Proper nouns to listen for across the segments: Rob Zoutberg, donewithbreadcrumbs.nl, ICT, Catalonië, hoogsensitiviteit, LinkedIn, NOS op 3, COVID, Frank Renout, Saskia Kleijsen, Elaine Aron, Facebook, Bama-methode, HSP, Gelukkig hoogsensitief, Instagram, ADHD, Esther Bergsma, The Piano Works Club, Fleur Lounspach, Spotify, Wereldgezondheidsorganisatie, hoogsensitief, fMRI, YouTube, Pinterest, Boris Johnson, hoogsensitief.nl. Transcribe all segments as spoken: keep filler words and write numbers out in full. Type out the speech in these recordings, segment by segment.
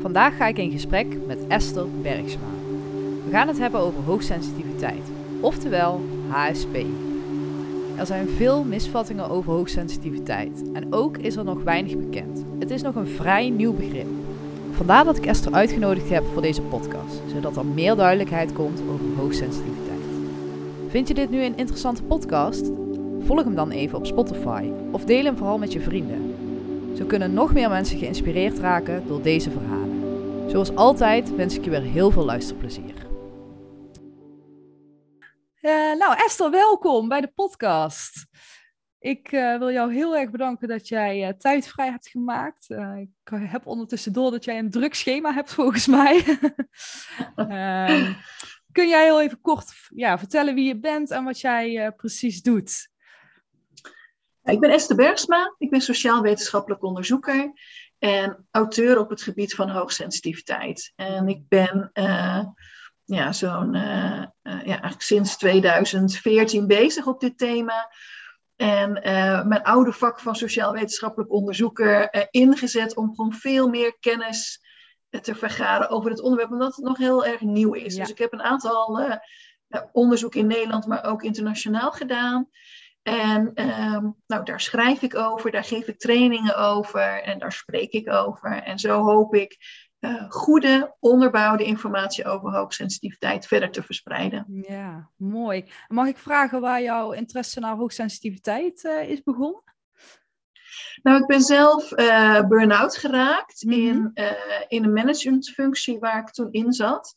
Vandaag ga ik in gesprek met Esther Bergsma. We gaan het hebben over hoogsensitiviteit, oftewel H S P. Er zijn veel misvattingen over hoogsensitiviteit en ook is er nog weinig bekend. Het is nog een vrij nieuw begrip. Vandaar dat ik Esther uitgenodigd heb voor deze podcast, zodat er meer duidelijkheid komt over hoogsensitiviteit. Vind je dit nu een interessante podcast? Volg hem dan even op Spotify of deel hem vooral met je vrienden. Zo kunnen nog meer mensen geïnspireerd raken door deze verhalen. Zoals altijd wens ik je weer heel veel luisterplezier. Uh, nou Esther, welkom bij de podcast. Ik uh, wil jou heel erg bedanken dat jij uh, tijd vrij hebt gemaakt. Uh, ik heb ondertussen door dat jij een druk schema hebt volgens mij. uh, kun jij heel even kort ja, vertellen wie je bent en wat jij uh, precies doet? Ik ben Esther Bergsma, ik ben sociaal-wetenschappelijk onderzoeker en auteur op het gebied van hoogsensitiviteit. En ik ben uh, ja, zo'n, uh, uh, ja, eigenlijk sinds tweeduizend veertien bezig op dit thema. En uh, mijn oude vak van sociaal-wetenschappelijk onderzoeker uh, ingezet om gewoon veel meer kennis uh, te vergaren over het onderwerp, omdat het nog heel erg nieuw is. Ja. Dus ik heb een aantal uh, onderzoek in Nederland, maar ook internationaal gedaan. En um, nou, daar schrijf ik over, daar geef ik trainingen over en daar spreek ik over. En zo hoop ik uh, goede, onderbouwde informatie over hoogsensitiviteit verder te verspreiden. Ja, mooi. Mag ik vragen waar jouw interesse naar hoogsensitiviteit uh, is begonnen? Nou, ik ben zelf uh, burn-out geraakt mm-hmm. in, uh, in een managementfunctie waar ik toen in zat.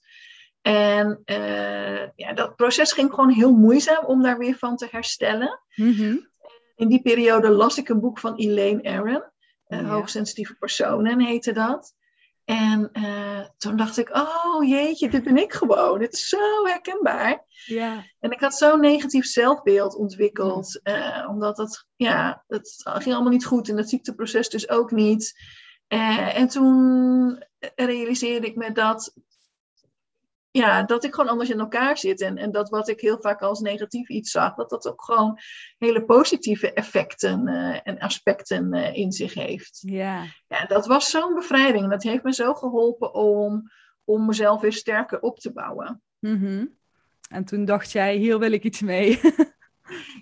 En uh, ja, dat proces ging gewoon heel moeizaam om daar weer van te herstellen. Mm-hmm. In die periode las ik een boek van Elaine Aron. Uh, ja. Hoogsensitieve personen heette dat. En uh, toen dacht ik, oh jeetje, dit ben ik gewoon. Dit is zo herkenbaar. Ja. En ik had zo'n negatief zelfbeeld ontwikkeld. Uh, omdat dat, ja, dat ging allemaal niet goed. En dat ziekteproces dus ook niet. Uh, en toen realiseerde ik me dat... Ja, dat ik gewoon anders in elkaar zit. En, en dat wat ik heel vaak als negatief iets zag, dat dat ook gewoon hele positieve effecten uh, en aspecten uh, in zich heeft. Ja. Ja, dat was zo'n bevrijding. Dat heeft me zo geholpen om, om mezelf weer sterker op te bouwen. Mm-hmm. En toen dacht jij, hier wil ik iets mee.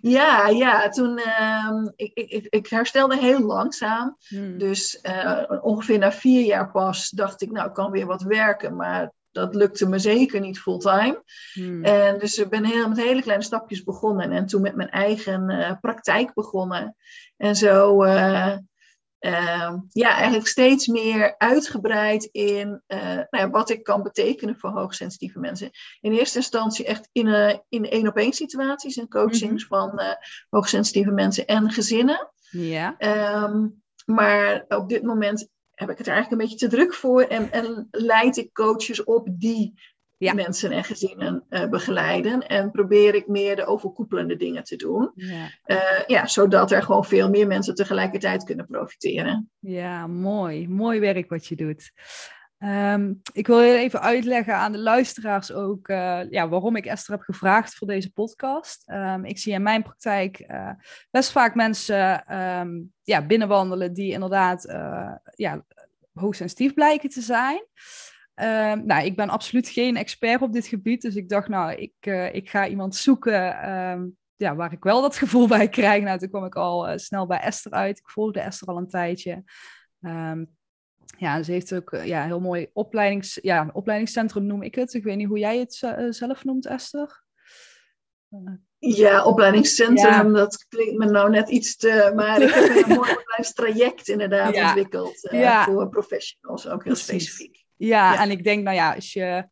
Ja, ja, toen, uh, ik, ik, ik herstelde heel langzaam. Mm. Dus uh, ongeveer na vier jaar pas dacht ik, nou, ik kan weer wat werken, maar... Dat lukte me zeker niet fulltime. Hmm. En dus ik ben heel, met hele kleine stapjes begonnen. En toen met mijn eigen uh, praktijk begonnen. En zo uh, uh, ja, eigenlijk steeds meer uitgebreid in uh, nou ja, wat ik kan betekenen voor hoogsensitieve mensen. In eerste instantie echt in uh, in één-op-één situaties en coachings hmm. van uh, hoogsensitieve mensen en gezinnen. Ja. Um, maar op dit moment... heb ik het er eigenlijk een beetje te druk voor. En, en leid ik coaches op die ja. mensen en gezinnen uh, begeleiden. En probeer ik meer de overkoepelende dingen te doen. Ja. Uh, ja, zodat er gewoon veel meer mensen tegelijkertijd kunnen profiteren. Ja, mooi. Mooi werk wat je doet. Um, ik wil even uitleggen aan de luisteraars ook uh, ja, waarom ik Esther heb gevraagd voor deze podcast. Um, ik zie in mijn praktijk uh, best vaak mensen um, ja, binnenwandelen die inderdaad uh, ja, hoogsensitief blijken te zijn. Um, nou, ik ben absoluut geen expert op dit gebied, dus ik dacht nou, ik, uh, ik ga iemand zoeken um, ja, waar ik wel dat gevoel bij krijg. Nou, toen kwam ik al uh, snel bij Esther uit. Ik volgde Esther al een tijdje. Um, Ja, ze heeft ook ja, een heel mooi opleidings, ja, een opleidingscentrum, noem ik het. Ik weet niet hoe jij het uh, zelf noemt, Esther. Uh, ja, opleidingscentrum, ja. Dat klinkt me nou net iets te... Maar ik heb een mooi opleidingstraject inderdaad ja. ontwikkeld. Uh, ja. Voor professionals, ook heel specifiek. Ja, ja, en ik denk, nou ja, als je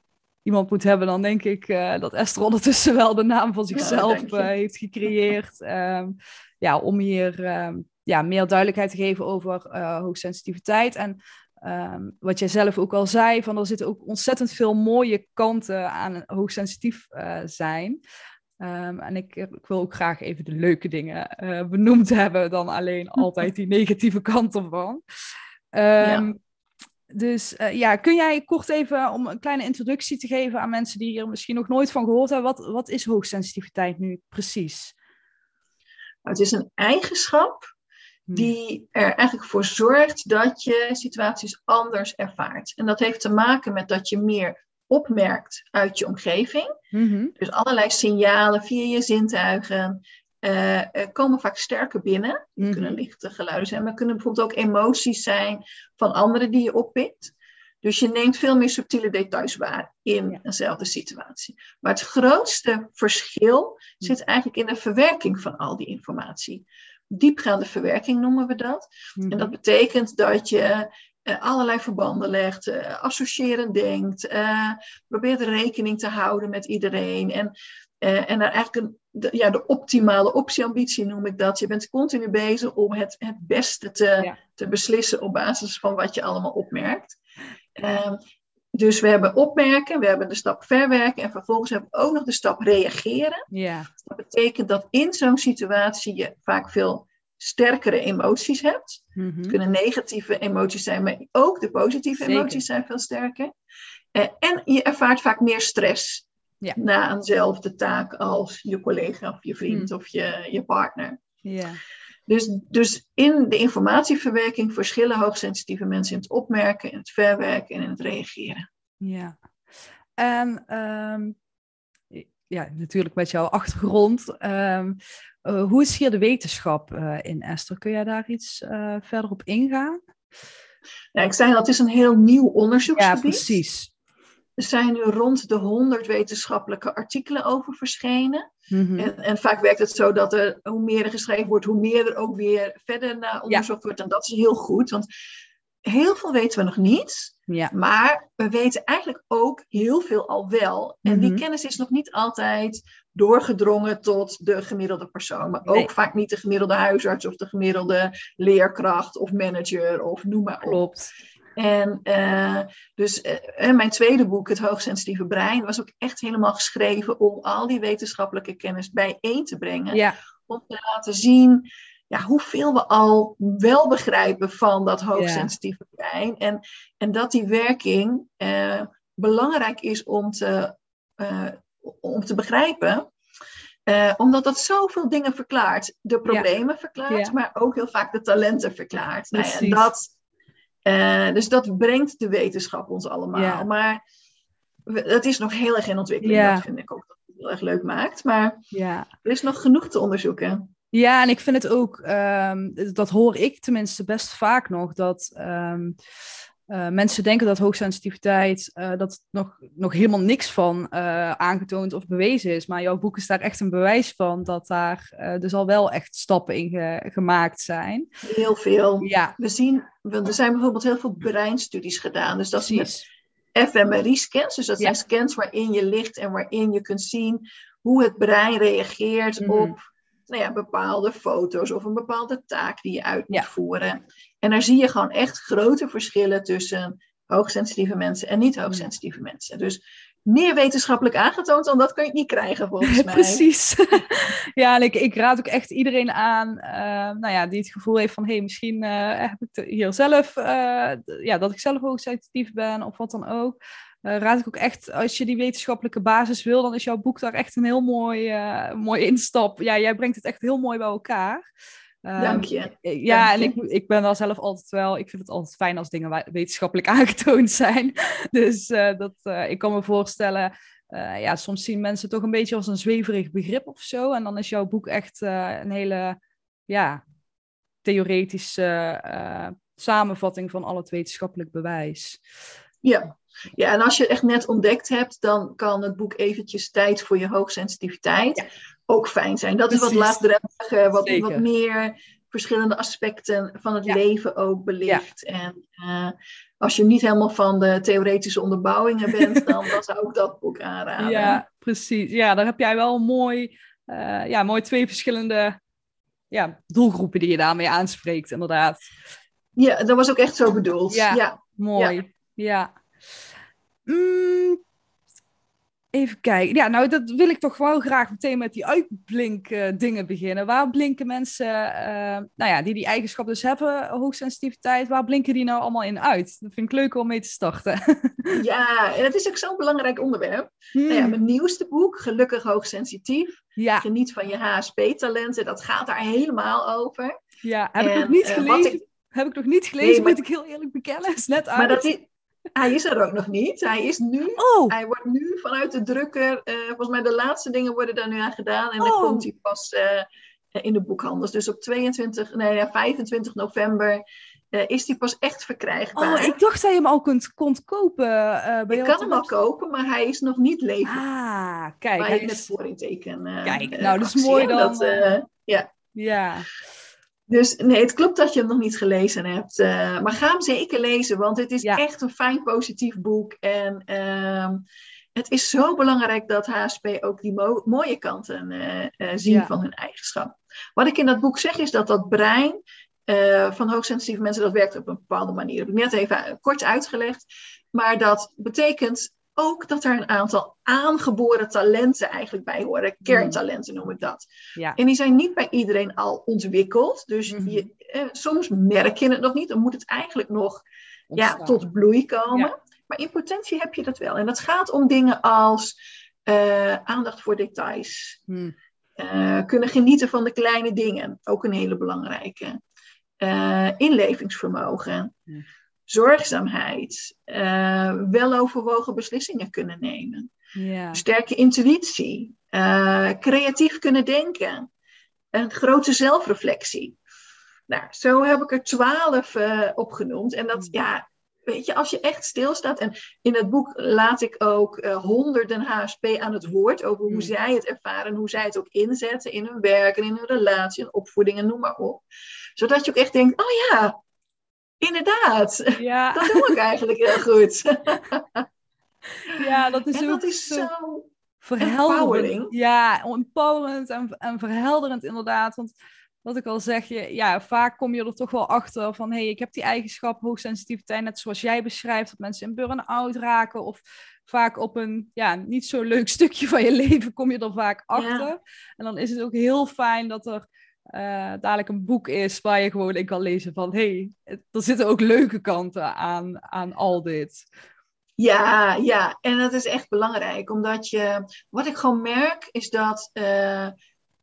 iemand moet hebben... dan denk ik uh, dat Esther ondertussen wel de naam van zichzelf ja, uh, heeft gecreëerd. Um, ja, om hier um, ja, meer duidelijkheid te geven over uh, hoogsensitiviteit... en Um, wat jij zelf ook al zei, van er zitten ook ontzettend veel mooie kanten aan hoogsensitief uh, zijn. Um, en ik, ik wil ook graag even de leuke dingen uh, benoemd hebben, dan alleen altijd die negatieve kanten ervan. Um, ja. Dus uh, ja, kun jij kort even, om een kleine introductie te geven aan mensen die hier misschien nog nooit van gehoord hebben, wat, wat is hoogsensitiviteit nu precies? Het is een eigenschap die er eigenlijk voor zorgt dat je situaties anders ervaart. En dat heeft te maken met dat je meer opmerkt uit je omgeving. Mm-hmm. Dus allerlei signalen via je zintuigen uh, komen vaak sterker binnen. Het mm-hmm. kunnen lichte geluiden zijn, maar het kunnen bijvoorbeeld ook emoties zijn van anderen die je oppikt. Dus je neemt veel meer subtiele details waar in ja. eenzelfde situatie. Maar het grootste verschil mm-hmm. zit eigenlijk in de verwerking van al die informatie. Diepgaande verwerking noemen we dat. Mm-hmm. En dat betekent dat je uh, allerlei verbanden legt, uh, associërend denkt, uh, probeert rekening te houden met iedereen. En, uh, en daar eigenlijk een, de, ja, de optimale optieambitie noem ik dat. Je bent continu bezig om het, het beste te, ja. te beslissen op basis van wat je allemaal opmerkt. Uh, dus we hebben opmerken, we hebben de stap verwerken en vervolgens hebben we ook nog de stap reageren. Yeah. Dat betekent dat in zo'n situatie je vaak veel sterkere emoties hebt. Mm-hmm. Het kunnen negatieve emoties zijn, maar ook de positieve Zeker. Emoties zijn veel sterker. Uh, en je ervaart vaak meer stress yeah. na eenzelfde taak als je collega of je vriend mm. of je, je partner. Ja. Yeah. Dus, dus in de informatieverwerking verschillen hoogsensitieve mensen in het opmerken, in het verwerken en in het reageren. Ja, en um, ja, natuurlijk met jouw achtergrond. Um, uh, hoe is hier de wetenschap uh, in, Esther? Kun jij daar iets uh, verder op ingaan? Nou, ik zei al, het is een heel nieuw onderzoeksgebied. Ja, precies. Er zijn nu rond de honderd wetenschappelijke artikelen over verschenen. Mm-hmm. En, en vaak werkt het zo dat er, hoe meer er geschreven wordt, hoe meer er ook weer verder naar onderzocht ja. wordt. En dat is heel goed, want heel veel weten we nog niet. Ja. Maar we weten eigenlijk ook heel veel al wel. En mm-hmm. die kennis is nog niet altijd doorgedrongen tot de gemiddelde persoon. Maar nee. ook vaak niet de gemiddelde huisarts of de gemiddelde leerkracht of manager of noem maar op. Klopt. En uh, dus uh, mijn tweede boek, Het Hoogsensitieve Brein, was ook echt helemaal geschreven om al die wetenschappelijke kennis bijeen te brengen. Ja. Om te laten zien ja, hoeveel we al wel begrijpen van dat hoogsensitieve ja. brein. En, en dat die werking uh, belangrijk is om te, uh, om te begrijpen. Uh, omdat dat zoveel dingen verklaart. De problemen ja. verklaart, ja. maar ook heel vaak de talenten verklaart. Nou ja, dat... Uh, dus dat brengt de wetenschap ons allemaal. Ja. Maar we, dat is nog heel erg in ontwikkeling. Ja. Dat vind ik ook dat het heel erg leuk maakt. Maar ja. er is nog genoeg te onderzoeken. Ja, en ik vind het ook... Um, dat hoor ik tenminste best vaak nog. Dat um, uh, mensen denken dat hoogsensitiviteit... Uh, dat nog, nog helemaal niks van uh, aangetoond of bewezen is. Maar jouw boek is daar echt een bewijs van... dat daar uh, dus al wel echt stappen in ge- gemaakt zijn. Heel veel. Ja. We zien... Want er zijn bijvoorbeeld heel veel breinstudies gedaan. Dus dat is met fMRI-scans. Dus dat zijn ja. scans waarin je ligt en waarin je kunt zien hoe het brein reageert mm. op nou ja, bepaalde foto's of een bepaalde taak die je uit moet ja. voeren. En daar zie je gewoon echt grote verschillen tussen hoogsensitieve mensen en niet-hoogsensitieve mm. mensen. Dus meer wetenschappelijk aangetoond dan dat kun je niet krijgen, volgens mij. Precies. Ja, en ik, ik raad ook echt iedereen aan uh, nou ja, die het gevoel heeft van... hé, hey, misschien uh, heb ik hier zelf... Uh, ja, dat ik zelf hoogsensitief ben of wat dan ook. Uh, raad ik ook echt, als je die wetenschappelijke basis wil... dan is jouw boek daar echt een heel mooi, uh, mooi instap. Ja, jij brengt het echt heel mooi bij elkaar. Um, Dank je. Ja, Dank je. En ik, ik ben daar zelf altijd wel... Ik vind het altijd fijn als dingen wetenschappelijk aangetoond zijn. Dus uh, dat, uh, ik kan me voorstellen... Uh, ja, soms zien mensen toch een beetje als een zweverig begrip of zo. En dan is jouw boek echt uh, een hele ja, theoretische uh, samenvatting van al het wetenschappelijk bewijs. Ja. Ja, en als je het echt net ontdekt hebt... dan kan het boek eventjes tijd voor je hoogsensitiviteit... Ja. ook fijn zijn. Dat Precies. is wat laagdrempelig, wat, wat meer verschillende aspecten van het ja. leven ook belicht. Ja. En uh, als je niet helemaal van de theoretische onderbouwingen bent, dan zou ik dat boek aanraden. Ja, precies. Ja, daar heb jij wel mooi, uh, ja, mooi twee verschillende ja, doelgroepen die je daarmee aanspreekt, inderdaad. Ja, dat was ook echt zo bedoeld. Ja, ja. mooi. Ja. ja. Mm. Even kijken. Ja, nou, dat wil ik toch wel graag meteen met die uitblinkdingen uh, beginnen. Waar blinken mensen, uh, nou ja, die die eigenschap dus hebben, hoogsensitiviteit, waar blinken die nou allemaal in uit? Dat vind ik leuk om mee te starten. Ja, en het is ook zo'n belangrijk onderwerp. Hmm. Nou ja, mijn nieuwste boek, Gelukkig hoogsensitief. Ja. Geniet van je H S P-talenten, dat gaat daar helemaal over. Ja, heb en, ik nog niet gelezen. Ik, heb ik nog niet gelezen, nee, maar, moet ik heel eerlijk bekennen. Is net uit. Maar dat is, hij is er ook nog niet. Hij is nu. Oh. Hij wordt nu vanuit de drukker. Uh, volgens mij de laatste dingen worden daar nu aan gedaan. En oh. dan komt hij pas uh, in de boekhandels. Dus op tweeëntwintig, nee, vijfentwintig november uh, is die pas echt verkrijgbaar. Oh, ik dacht dat je hem al kunt, kunt kopen. Uh, bij je kan hem al kopen, maar hij is nog niet leverbaar. Ah, kijk. Waar hij je is... het voor in teken. Uh, kijk, nou, dat is mooi dan. Dat, uh, ja. Ja. Dus nee, het klopt dat je hem nog niet gelezen hebt. Uh, maar ga hem zeker lezen, want het is ja. echt een fijn positief boek. En uh, het is zo belangrijk dat H S P ook die mo- mooie kanten uh, uh, zien ja. van hun eigenschap. Wat ik in dat boek zeg is dat dat brein uh, van hoogsensitieve mensen, dat werkt op een bepaalde manier. Dat heb ik net even kort uitgelegd. Maar dat betekent ook dat er een aantal aangeboren talenten eigenlijk bij horen. Kerntalenten noem ik dat. Ja. En die zijn niet bij iedereen al ontwikkeld. Dus mm-hmm. je, eh, soms merk je het nog niet. Dan moet het eigenlijk nog ja, tot bloei komen. Ja. Maar in potentie heb je dat wel. En dat gaat om dingen als uh, aandacht voor details. Mm. Uh, kunnen genieten van de kleine dingen. Ook een hele belangrijke. Uh, inlevingsvermogen. Mm. Zorgzaamheid, uh, weloverwogen beslissingen kunnen nemen, yeah. sterke intuïtie, uh, creatief kunnen denken, een grote zelfreflectie. Nou, zo heb ik er twaalf uh, opgenoemd. En dat, ja, weet je, als je echt stilstaat, en in het boek laat ik ook uh, honderden H S P aan het woord over hoe mm. zij het ervaren, hoe zij het ook inzetten in hun werk en in hun relatie en opvoeding en noem maar op. Zodat je ook echt denkt, oh ja, inderdaad, ja. dat doe ik eigenlijk heel goed. Ja, dat is en ook dat is zo verhelderend. Ja, empowerend en, en verhelderend inderdaad. Want wat ik al zeg, je, ja, vaak kom je er toch wel achter van... hé, hey, ik heb die eigenschap hoogsensitiviteit, net zoals jij beschrijft... dat mensen in burn-out raken of... vaak op een ja, niet zo leuk stukje van je leven kom je er vaak achter. Ja. En dan is het ook heel fijn dat er... Uh, dadelijk een boek is waar je gewoon in kan lezen van... hé, hey, er zitten ook leuke kanten aan, aan al dit. Ja, ja, en dat is echt belangrijk. Omdat je... Wat ik gewoon merk is dat... Uh,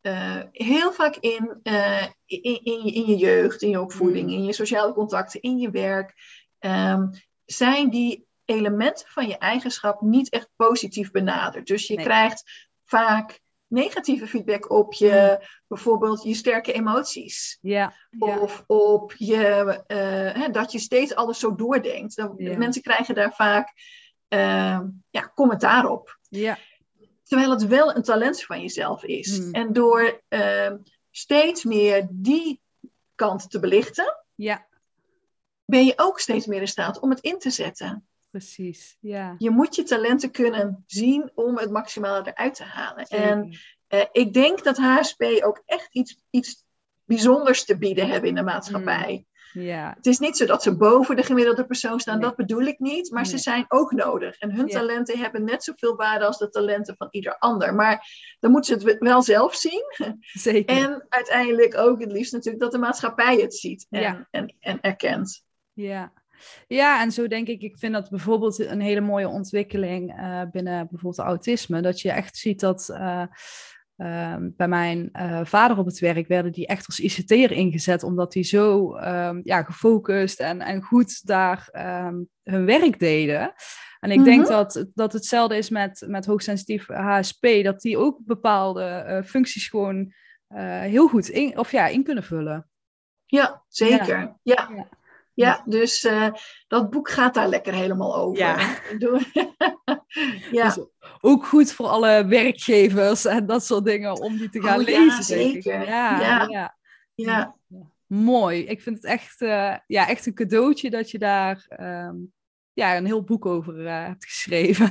uh, heel vaak in, uh, in, in, in je jeugd, in je opvoeding... in je sociale contacten, in je werk... Um, zijn die elementen van je eigenschap niet echt positief benaderd. Dus je nee. krijgt vaak... negatieve feedback op je, mm. bijvoorbeeld je sterke emoties. Yeah, yeah. Of op je, uh, hè, dat je steeds alles zo doordenkt. Dan, yeah. Mensen krijgen daar vaak uh, ja, commentaar op. Yeah. Terwijl het wel een talent van jezelf is. Mm. En door uh, steeds meer die kant te belichten, yeah. ben je ook steeds meer in staat om het in te zetten. Precies, ja. Je moet je talenten kunnen zien om het maximale eruit te halen. Zeker. En eh, ik denk dat H S P ook echt iets, iets bijzonders te bieden hebben in de maatschappij. Mm. Ja. Het is niet zo dat ze boven de gemiddelde persoon staan, nee. dat bedoel ik niet. Maar nee. ze zijn ook nodig. En hun ja. talenten hebben net zoveel waarde als de talenten van ieder ander. Maar dan moeten ze het wel zelf zien. Zeker. En uiteindelijk ook het liefst natuurlijk dat de maatschappij het ziet en, ja. en, en erkent. Ja. Ja, en zo denk ik, ik vind dat bijvoorbeeld een hele mooie ontwikkeling uh, binnen bijvoorbeeld autisme. Dat je echt ziet dat uh, uh, bij mijn uh, vader op het werk werden die echt als I C T'er ingezet. Omdat die zo um, ja, gefocust en, en goed daar um, hun werk deden. En ik denk mm-hmm. dat, dat hetzelfde is met, met hoogsensitief H S P. Dat die ook bepaalde uh, functies gewoon uh, heel goed in, of ja, in kunnen vullen. Ja, zeker. Ja. ja. ja. Ja, dus uh, dat boek gaat daar lekker helemaal over. Ja. ja. Dus ook goed voor alle werkgevers en dat soort dingen om die te gaan oh, lezen. Ja, zeker. Ik. Ja, ja. Ja. Ja. Ja, mooi. Ik vind het echt, uh, ja, echt een cadeautje dat je daar um, ja, een heel boek over uh, hebt geschreven.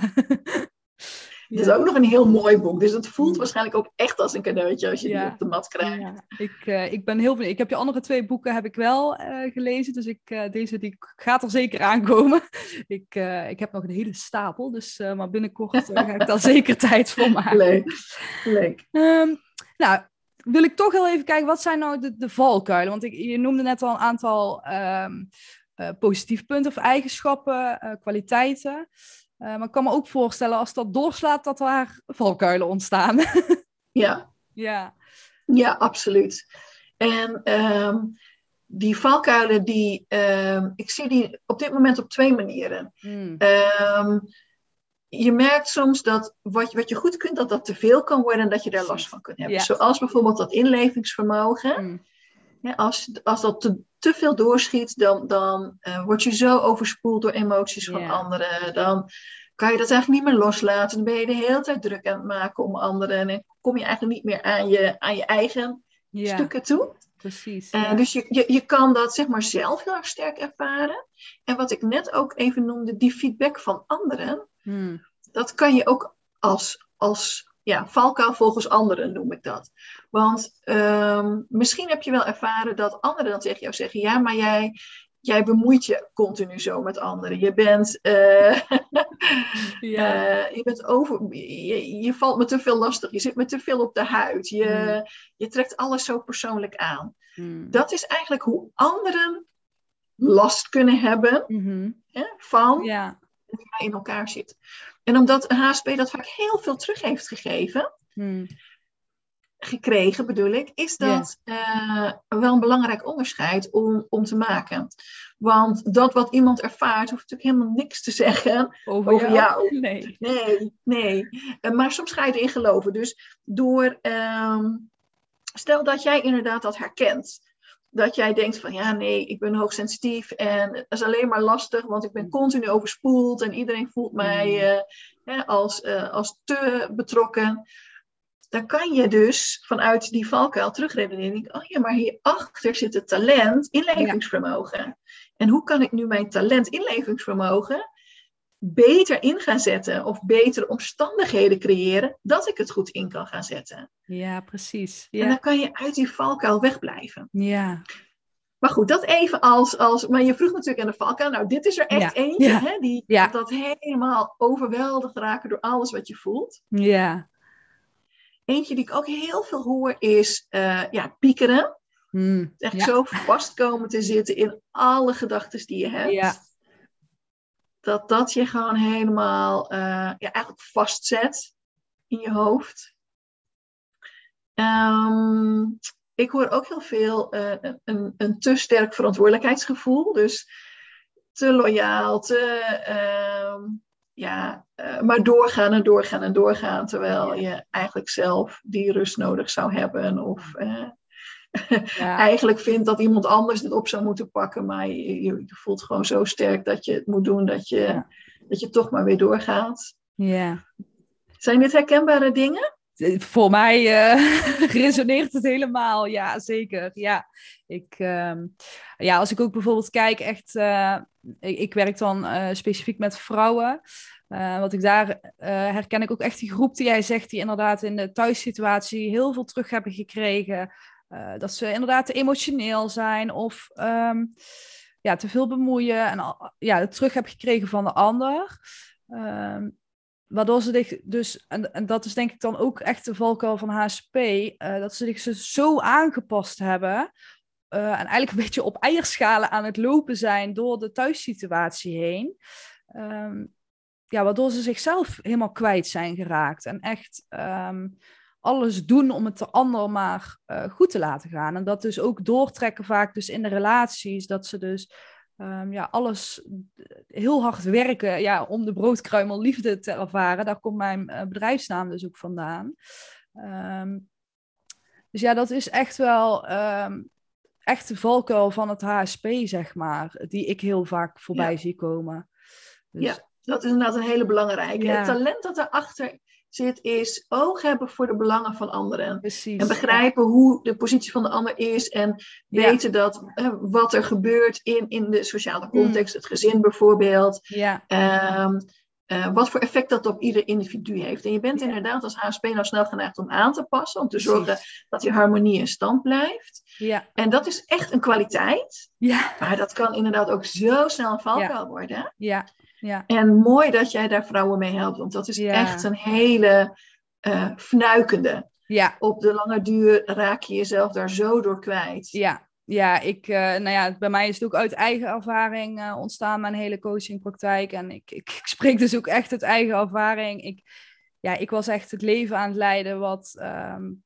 Het is ook nog een heel mooi boek. Dus het voelt waarschijnlijk ook echt als een cadeautje als je ja. die op de mat krijgt. Ja. Ik, uh, ik ben heel benieuwd. Ik heb je andere twee boeken heb ik wel uh, gelezen. Dus ik, uh, deze die gaat er zeker aankomen. Ik, uh, ik heb nog een hele stapel. Dus, uh, maar binnenkort uh, ga ik daar zeker tijd voor maken. Leuk. Leuk. Um, nou, wil ik toch heel even kijken. Wat zijn nou de, de valkuilen? Want ik, je noemde net al een aantal um, uh, positieve punten of eigenschappen, uh, kwaliteiten. Uh, maar ik kan me ook voorstellen, als dat doorslaat, dat daar valkuilen ontstaan. ja. ja. Ja, absoluut. En um, die valkuilen, die, um, ik zie die op dit moment op twee manieren. Mm. Um, je merkt soms dat wat, wat je goed kunt, dat dat te veel kan worden en dat je daar last van kunt hebben. Ja. Zoals bijvoorbeeld dat inlevingsvermogen. Mm. Ja, als, als dat te, te veel doorschiet, dan, dan uh, word je zo overspoeld door emoties van yeah. anderen. Dan kan je dat eigenlijk niet meer loslaten. Dan ben je de hele tijd druk aan het maken om anderen. En kom je eigenlijk niet meer aan je, aan je eigen yeah. stukken toe. Precies. Uh, ja. Dus je, je, je kan dat zeg maar zelf heel erg sterk ervaren. En wat ik net ook even noemde, die feedback van anderen. Hmm. Dat kan je ook als... als Ja, valkuil volgens anderen noem ik dat. Want um, misschien heb je wel ervaren dat anderen dan tegen jou zeggen... ja, maar jij, jij bemoeit je continu zo met anderen. Je bent, uh, ja. uh, je, bent over, je, je valt me te veel lastig. Je zit me te veel op de huid. Je, mm. je trekt alles zo persoonlijk aan. Mm. Dat is eigenlijk hoe anderen last kunnen hebben mm-hmm. hè, van... Ja. in elkaar zit. En omdat H S P dat vaak heel veel terug heeft gegeven, hmm. gekregen bedoel ik, is dat yeah. uh, wel een belangrijk onderscheid om, om te maken. Want dat wat iemand ervaart, hoeft natuurlijk helemaal niks te zeggen over, over jou. jou. Nee. nee, nee. Uh, maar soms ga je erin geloven. Dus door, um, stel dat jij inderdaad dat herkent. Dat jij denkt van, ja, nee, ik ben hoogsensitief en dat is alleen maar lastig, want ik ben continu overspoeld en iedereen voelt mij uh, als, uh, als te betrokken. Dan kan je dus vanuit die valkuil terugredeneren. Oh ja, maar hierachter zit het talent inlevingsvermogen. Ja. En hoe kan ik nu mijn talent inlevingsvermogen beter in gaan zetten of betere omstandigheden creëren, dat ik het goed in kan gaan zetten. Ja, precies. Ja. En dan kan je uit die valkuil wegblijven. Ja. Maar goed, dat even als... als maar je vroeg natuurlijk aan de valkuil, nou, dit is er echt ja. eentje, ja. Hè, die ja. dat helemaal overweldigd raken door alles wat je voelt. Ja. Eentje die ik ook heel veel hoor is, uh, ja, piekeren. Mm. Echt ja. zo vast komen te zitten in alle gedachten die je hebt. Ja. Dat dat je gewoon helemaal uh, ja, eigenlijk vastzet in je hoofd. Um, ik hoor ook heel veel uh, een, een te sterk verantwoordelijkheidsgevoel. Dus te loyaal, te, um, ja, uh, maar doorgaan en doorgaan en doorgaan. Terwijl je eigenlijk zelf die rust nodig zou hebben. Of uh, ja. eigenlijk vindt dat iemand anders het op zou moeten pakken, maar je, je, je voelt gewoon zo sterk dat je het moet doen, dat je, ja. dat je toch maar weer doorgaat. Ja. Zijn dit herkenbare dingen? Voor mij uh, resoneert het helemaal, ja, zeker. Ja. Ik, uh, ja, als ik ook bijvoorbeeld kijk, echt, uh, ik, ik werk dan uh, specifiek met vrouwen. Uh, wat ik daar uh, herken ik ook echt die groep die jij zegt, die inderdaad in de thuissituatie heel veel terug hebben gekregen. Uh, dat ze inderdaad te emotioneel zijn of um, ja, te veel bemoeien en al, ja, het terug heb gekregen van de ander. Um, waardoor ze zich dus, en, en dat is denk ik dan ook echt de valkuil van H S P, uh, dat ze zich zo aangepast hebben uh, en eigenlijk een beetje op eierschalen aan het lopen zijn door de thuissituatie heen. Um, ja, waardoor ze zichzelf helemaal kwijt zijn geraakt en echt... Um, alles doen om het de ander maar uh, goed te laten gaan. En dat dus ook doortrekken vaak dus in de relaties. Dat ze dus um, ja, alles heel hard werken ja, om de broodkruimel liefde te ervaren. Daar komt mijn uh, bedrijfsnaam dus ook vandaan. Um, dus ja, dat is echt wel um, echt de valkuil van het H S P, zeg maar. Die ik heel vaak voorbij ja. zie komen. Dus... Ja, dat is inderdaad een hele belangrijke. Ja. Het talent dat erachter... zit is oog hebben voor de belangen van anderen. Precies, en begrijpen ja. hoe de positie van de ander is. En weten ja. dat uh, wat er gebeurt in, in de sociale context. Mm. Het gezin bijvoorbeeld. Ja. Um, uh, wat voor effect dat op ieder individu heeft. En je bent ja. inderdaad als H S P nou snel geneigd om aan te passen. Om te zorgen Precies. dat die harmonie in stand blijft. Ja. En dat is echt een kwaliteit. Ja. Maar dat kan inderdaad ook zo snel een valkuil ja. worden. Ja. Ja. En mooi dat jij daar vrouwen mee helpt, want dat is ja. echt een hele uh, fnuikende. Ja. Op de lange duur raak je jezelf daar zo door kwijt. Ja, ja, ik, uh, nou ja, bij mij is het ook uit eigen ervaring uh, ontstaan, mijn hele coachingpraktijk. En ik, ik, ik spreek dus ook echt uit eigen ervaring. Ik, ja, ik was echt het leven aan het leiden wat... Um,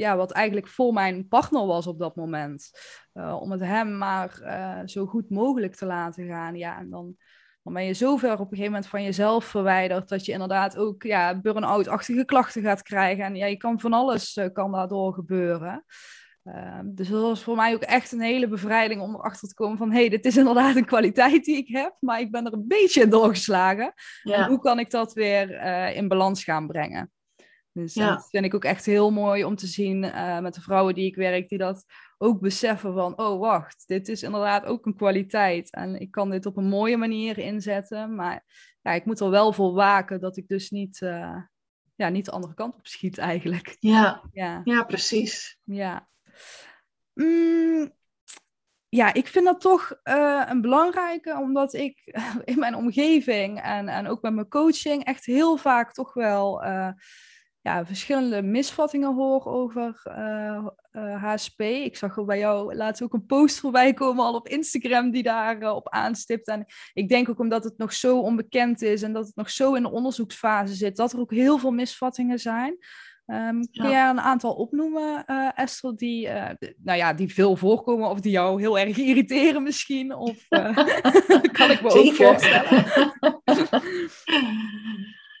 ja, wat eigenlijk voor mijn partner was op dat moment. Uh, om het hem maar uh, zo goed mogelijk te laten gaan. Ja, en dan, dan ben je zo ver op een gegeven moment van jezelf verwijderd dat je inderdaad ook ja, burn-out-achtige klachten gaat krijgen. En ja, je kan van alles uh, kan daardoor gebeuren. Uh, dus dat was voor mij ook echt een hele bevrijding om erachter te komen van... hé, hey, dit is inderdaad een kwaliteit die ik heb, maar ik ben er een beetje in doorgeslagen. Ja. En hoe kan ik dat weer uh, in balans gaan brengen? Dus ja. Dat vind ik ook echt heel mooi om te zien uh, met de vrouwen die ik werk... die dat ook beseffen van, oh wacht, dit is inderdaad ook een kwaliteit. En ik kan dit op een mooie manier inzetten, maar ja, ik moet er wel voor waken dat ik dus niet... Uh, ja, niet de andere kant op schiet eigenlijk. Ja, ja. ja precies. Ja. Mm, ja, ik vind dat toch uh, een belangrijke, omdat ik in mijn omgeving en, en ook bij mijn coaching echt heel vaak toch wel uh, ja, verschillende misvattingen hoor over uh, uh, H S P. Ik zag er bij jou laatst ook een post voorbij komen al op Instagram die daarop uh, aanstipt. En ik denk ook omdat het nog zo onbekend is en dat het nog zo in de onderzoeksfase zit, dat er ook heel veel misvattingen zijn. Um, kun jij ja. een aantal opnoemen, uh, Esther, die, uh, de, nou ja, die veel voorkomen of die jou heel erg irriteren misschien? Of uh, kan ik me Zeker. ook voorstellen.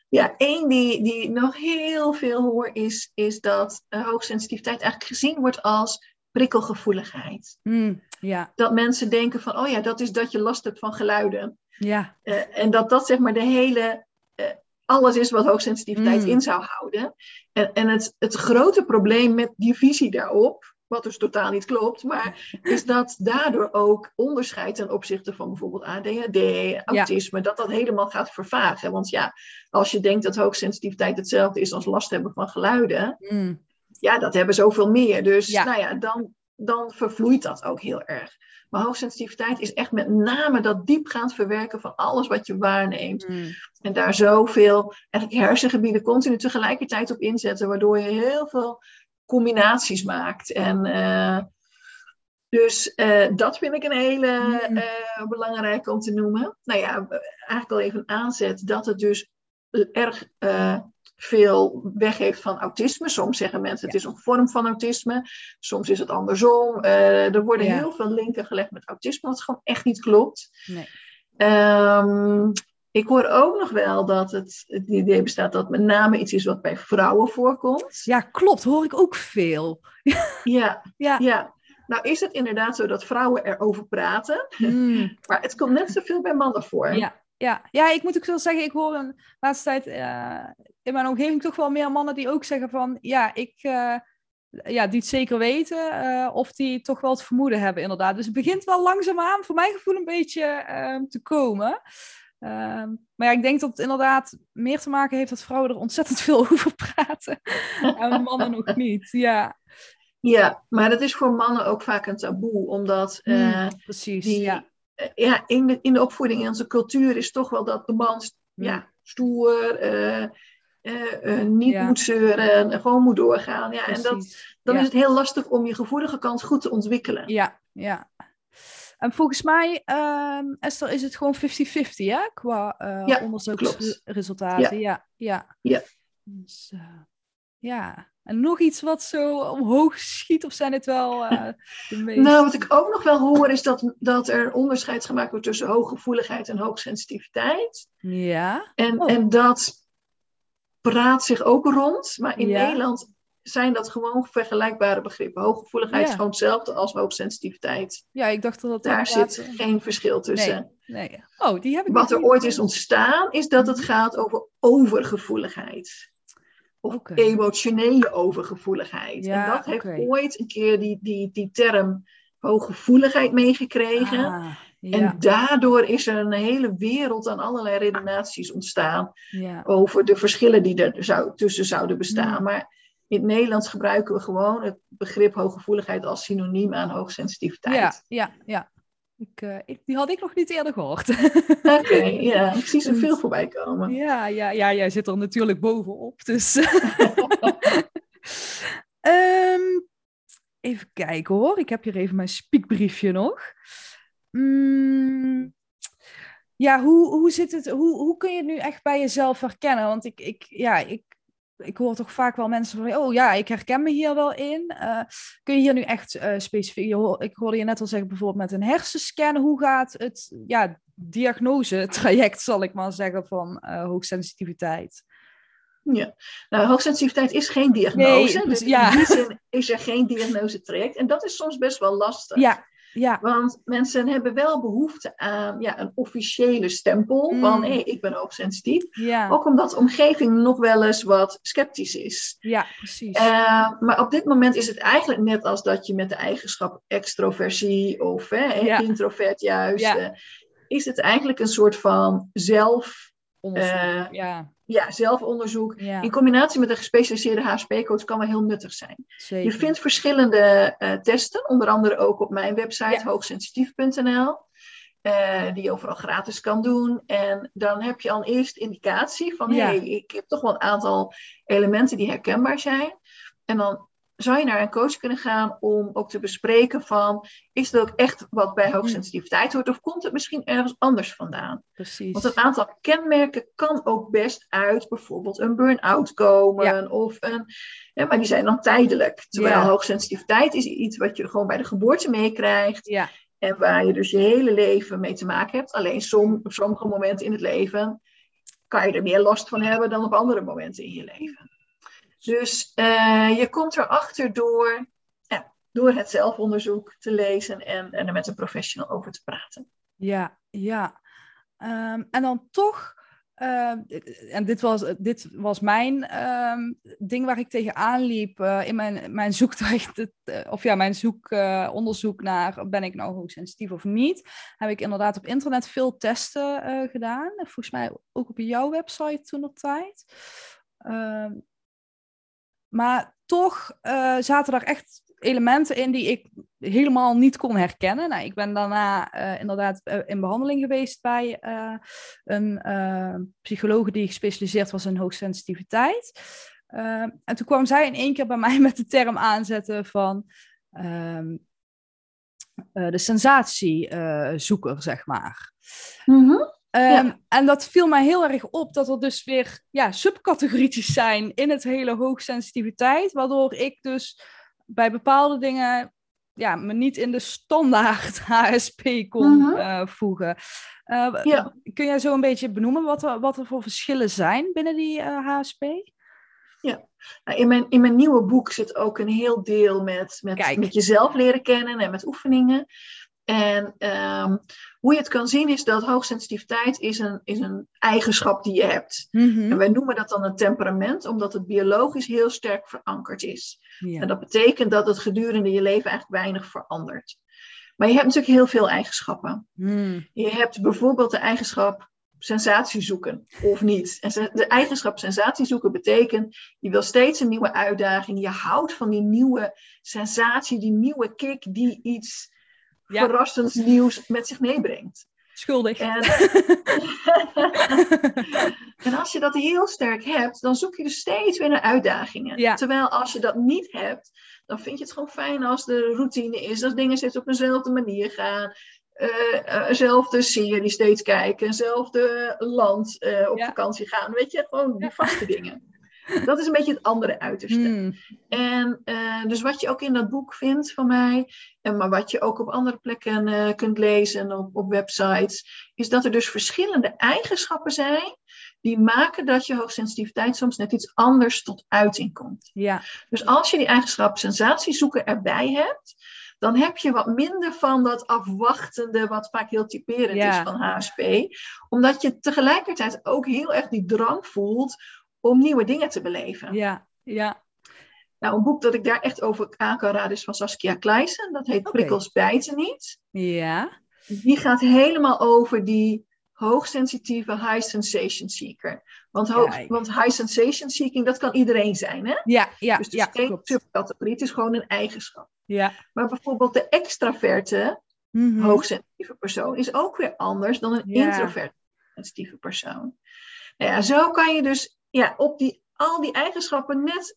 Ja, één die, die nog heel veel hoor is, is dat uh, hoogsensitiviteit eigenlijk gezien wordt als prikkelgevoeligheid. Mm, ja. Dat mensen denken van, oh ja, dat is dat je last hebt van geluiden. Ja. Uh, en dat dat zeg maar de hele... Uh, alles is wat hoogsensitiviteit mm. in zou houden. En, en het, het grote probleem met die visie daarop, wat dus totaal niet klopt, maar is dat daardoor ook onderscheid ten opzichte van bijvoorbeeld A D H D, autisme, ja. dat dat helemaal gaat vervagen. Want ja, als je denkt dat hoogsensitiviteit hetzelfde is als last hebben van geluiden, mm. ja, dat hebben zoveel meer. Dus ja. nou ja, dan, dan vervloeit dat ook heel erg. Maar hoogsensitiviteit is echt met name dat diepgaand verwerken van alles wat je waarneemt. Mm. En daar zoveel eigenlijk hersengebieden continu tegelijkertijd op inzetten, waardoor je heel veel combinaties maakt. En uh, dus uh, dat vind ik een hele mm. uh, belangrijke om te noemen. Nou ja, eigenlijk al even aanzet dat het dus erg... Uh, veel weggeeft van autisme. Soms zeggen mensen het ja. is een vorm van autisme. Soms is het andersom. Uh, er worden ja. heel veel linken gelegd met autisme, wat gewoon echt niet klopt. Nee. Um, ik hoor ook nog wel dat het, het idee bestaat dat met name iets is wat bij vrouwen voorkomt. Ja, klopt. Hoor ik ook veel. ja, ja. ja. Nou is het inderdaad zo dat vrouwen erover praten. Mm. Maar het komt net zoveel bij mannen voor. Ja. Ja, ja, ik moet ook wel zeggen, ik hoor een laatste tijd uh, in mijn omgeving toch wel meer mannen die ook zeggen van, ja, ik, uh, ja die het zeker weten uh, of die toch wel het vermoeden hebben inderdaad. Dus het begint wel langzaamaan, voor mijn gevoel, een beetje uh, te komen. Uh, maar ja, ik denk dat het inderdaad meer te maken heeft dat vrouwen er ontzettend veel over praten en mannen nog niet, ja. Ja, maar dat is voor mannen ook vaak een taboe, omdat uh, hmm, precies, die... ja. Ja, in de, in de opvoeding, in onze cultuur is toch wel dat de man ja, stoer, uh, uh, uh, niet ja. moet zeuren, uh, gewoon moet doorgaan. Ja, en dat, dan ja. is het heel lastig om je gevoelige kant goed te ontwikkelen. Ja, ja. En volgens mij, um, Esther, is het gewoon vijftig vijftig hè? Qua uh, ja, onderzoeksresultaten. Ja, ja. ja. ja. Dus, uh, ja. En nog iets wat zo omhoog schiet, of zijn het wel uh, de meeste? Nou, wat ik ook nog wel hoor is dat, dat er onderscheid gemaakt wordt tussen hooggevoeligheid en hoogsensitiviteit. Ja. En, oh. en dat praat zich ook rond, maar in ja. Nederland zijn dat gewoon vergelijkbare begrippen. Hooggevoeligheid ja. is gewoon hetzelfde als hoogsensitiviteit. Ja, ik dacht dat dat... Daar zit in. geen verschil tussen. Nee, nee. Oh, die heb ik wat er ooit is ontstaan, is dat het gaat over overgevoeligheid. Of okay. emotionele overgevoeligheid. Ja, en dat heeft okay. ooit een keer die, die, die term hooggevoeligheid meegekregen. Ah, ja. En daardoor is er een hele wereld aan allerlei redenaties ontstaan. Ja. Over de verschillen die er zou, tussen zouden bestaan. Ja. Maar in het Nederlands gebruiken we gewoon het begrip hooggevoeligheid als synoniem aan hoogsensitiviteit. Ja, ja, ja. Ik, uh, ik, die had ik nog niet eerder gehoord. Oké, okay, ja. Ik zie ze veel voorbij komen. Ja, ja, ja, jij zit er natuurlijk bovenop. Dus. um, even kijken hoor. Ik heb hier even mijn spiekbriefje nog. Mm, ja, hoe, hoe, zit het, hoe, hoe kun je het nu echt bij jezelf herkennen? Want ik, ik, ja, ik Ik hoor toch vaak wel mensen van, oh ja, ik herken me hier wel in. Uh, kun je hier nu echt uh, specifiek... Je hoor, ik hoorde je net al zeggen, bijvoorbeeld met een hersenscan. Hoe gaat het ja, diagnose-traject, zal ik maar zeggen, van uh, hoogsensitiviteit? Ja, nou, hoogsensitiviteit is geen diagnose. Nee, dus ja. In die zin is er geen diagnose-traject. En dat is soms best wel lastig. Ja. Ja. Want mensen hebben wel behoefte aan ja, een officiële stempel mm. van hé, hey, ik ben hoogsensitief. Yeah. Ook omdat de omgeving nog wel eens wat sceptisch is. Ja, precies. Uh, maar op dit moment is het eigenlijk net als dat je met de eigenschap extroversie of hè, ja. introvert juist... Ja. Uh, is het eigenlijk een soort van zelf... Uh, ja. ja, zelfonderzoek. Ja. In combinatie met een gespecialiseerde H S P-coach kan wel heel nuttig zijn. Zeker. Je vindt verschillende uh, testen, onder andere ook op mijn website ja. hoogsensitief punt n l, uh, die je overal gratis kan doen. En dan heb je al eerst indicatie van, ja. hé, hey, ik heb toch wel een aantal elementen die herkenbaar zijn. En dan zou je naar een coach kunnen gaan om ook te bespreken van... is dat ook echt wat bij hoogsensitiviteit hoort... of komt het misschien ergens anders vandaan? Precies. Want een aantal kenmerken kan ook best uit... bijvoorbeeld een burn-out komen... Ja. of een, ja, maar die zijn dan tijdelijk. Terwijl ja. hoogsensitiviteit is iets wat je gewoon bij de geboorte meekrijgt... Ja. en waar je dus je hele leven mee te maken hebt. Alleen som, op sommige momenten in het leven... kan je er meer last van hebben dan op andere momenten in je leven. Dus uh, je komt erachter door, ja, door het zelfonderzoek te lezen en, en er met een professional over te praten. Ja, ja. Um, en dan toch, uh, en dit was, dit was mijn um, ding waar ik tegenaan liep uh, in mijn, mijn zoektocht, uh, of ja, mijn zoek, uh, onderzoek naar ben ik nou hoogsensitief of niet, heb ik inderdaad op internet veel testen uh, gedaan. Volgens mij ook op jouw website toen op tijd. Uh, Maar toch uh, zaten er echt elementen in die ik helemaal niet kon herkennen. Nou, ik ben daarna uh, inderdaad in behandeling geweest bij uh, een uh, psycholoog die gespecialiseerd was in hoogsensitiviteit. Uh, en toen kwam zij in één keer bij mij met de term aanzetten van uh, uh, de sensatiezoeker, uh, zeg maar. Mm-hmm. Um, ja. En dat viel mij heel erg op dat er dus weer ja, subcategorietjes zijn in het hele hoogsensitiviteit. Waardoor ik dus bij bepaalde dingen ja, me niet in de standaard H S P kon mm-hmm. uh, voegen. Uh, ja. Kun jij zo een beetje benoemen wat er, wat er voor verschillen zijn binnen die uh, H S P? Ja, nou, in, mijn, in mijn nieuwe boek zit ook een heel deel met, met, met jezelf leren kennen en met oefeningen. En um, hoe je het kan zien is dat hoogsensitiviteit is een, is een eigenschap die je hebt. Mm-hmm. En wij noemen dat dan een temperament, omdat het biologisch heel sterk verankerd is. Ja. En dat betekent dat het gedurende je leven eigenlijk weinig verandert. Maar je hebt natuurlijk heel veel eigenschappen. Mm. Je hebt bijvoorbeeld de eigenschap sensatie zoeken of niet. En de eigenschap sensatie zoeken betekent, je wil steeds een nieuwe uitdaging. Je houdt van die nieuwe sensatie, die nieuwe kick die iets... Ja. verrassend nieuws met zich meebrengt. Schuldig. En, en als je dat heel sterk hebt, dan zoek je dus steeds weer naar uitdagingen. Ja. Terwijl als je dat niet hebt, dan vind je het gewoon fijn als de routine is, dat dingen steeds op dezelfde manier gaan, uh, eenzelfde serie steeds kijken, eenzelfde land uh, op ja. vakantie gaan, weet je, gewoon die vaste ja. dingen. Dat is een beetje het andere uiterste. Mm. En uh, dus wat je ook in dat boek vindt van mij... en maar wat je ook op andere plekken uh, kunt lezen op, op websites... is dat er dus verschillende eigenschappen zijn... die maken dat je hoogsensitiviteit soms net iets anders tot uiting komt. Ja. Dus als je die eigenschap sensatiezoeken erbij hebt... dan heb je wat minder van dat afwachtende, wat vaak heel typerend ja. is van H S P. Omdat je tegelijkertijd ook heel erg die drang voelt... om nieuwe dingen te beleven. Ja, ja. Nou, een boek dat ik daar echt over aan kan raden is van Saskia Kleijsen. Dat heet okay. Prikkels bijten niet. Ja. Die gaat helemaal over die hoogsensitieve high sensation seeker. Want, hoog, want high sensation seeking, dat kan iedereen zijn, hè? Ja, ja. Dus het is geen subcategorie, het is gewoon een eigenschap. Ja. Maar bijvoorbeeld de extraverte mm-hmm. hoogsensitieve persoon is ook weer anders dan een ja. introverte sensitieve persoon. Nou ja, zo kan je dus ja, op die, al die eigenschappen net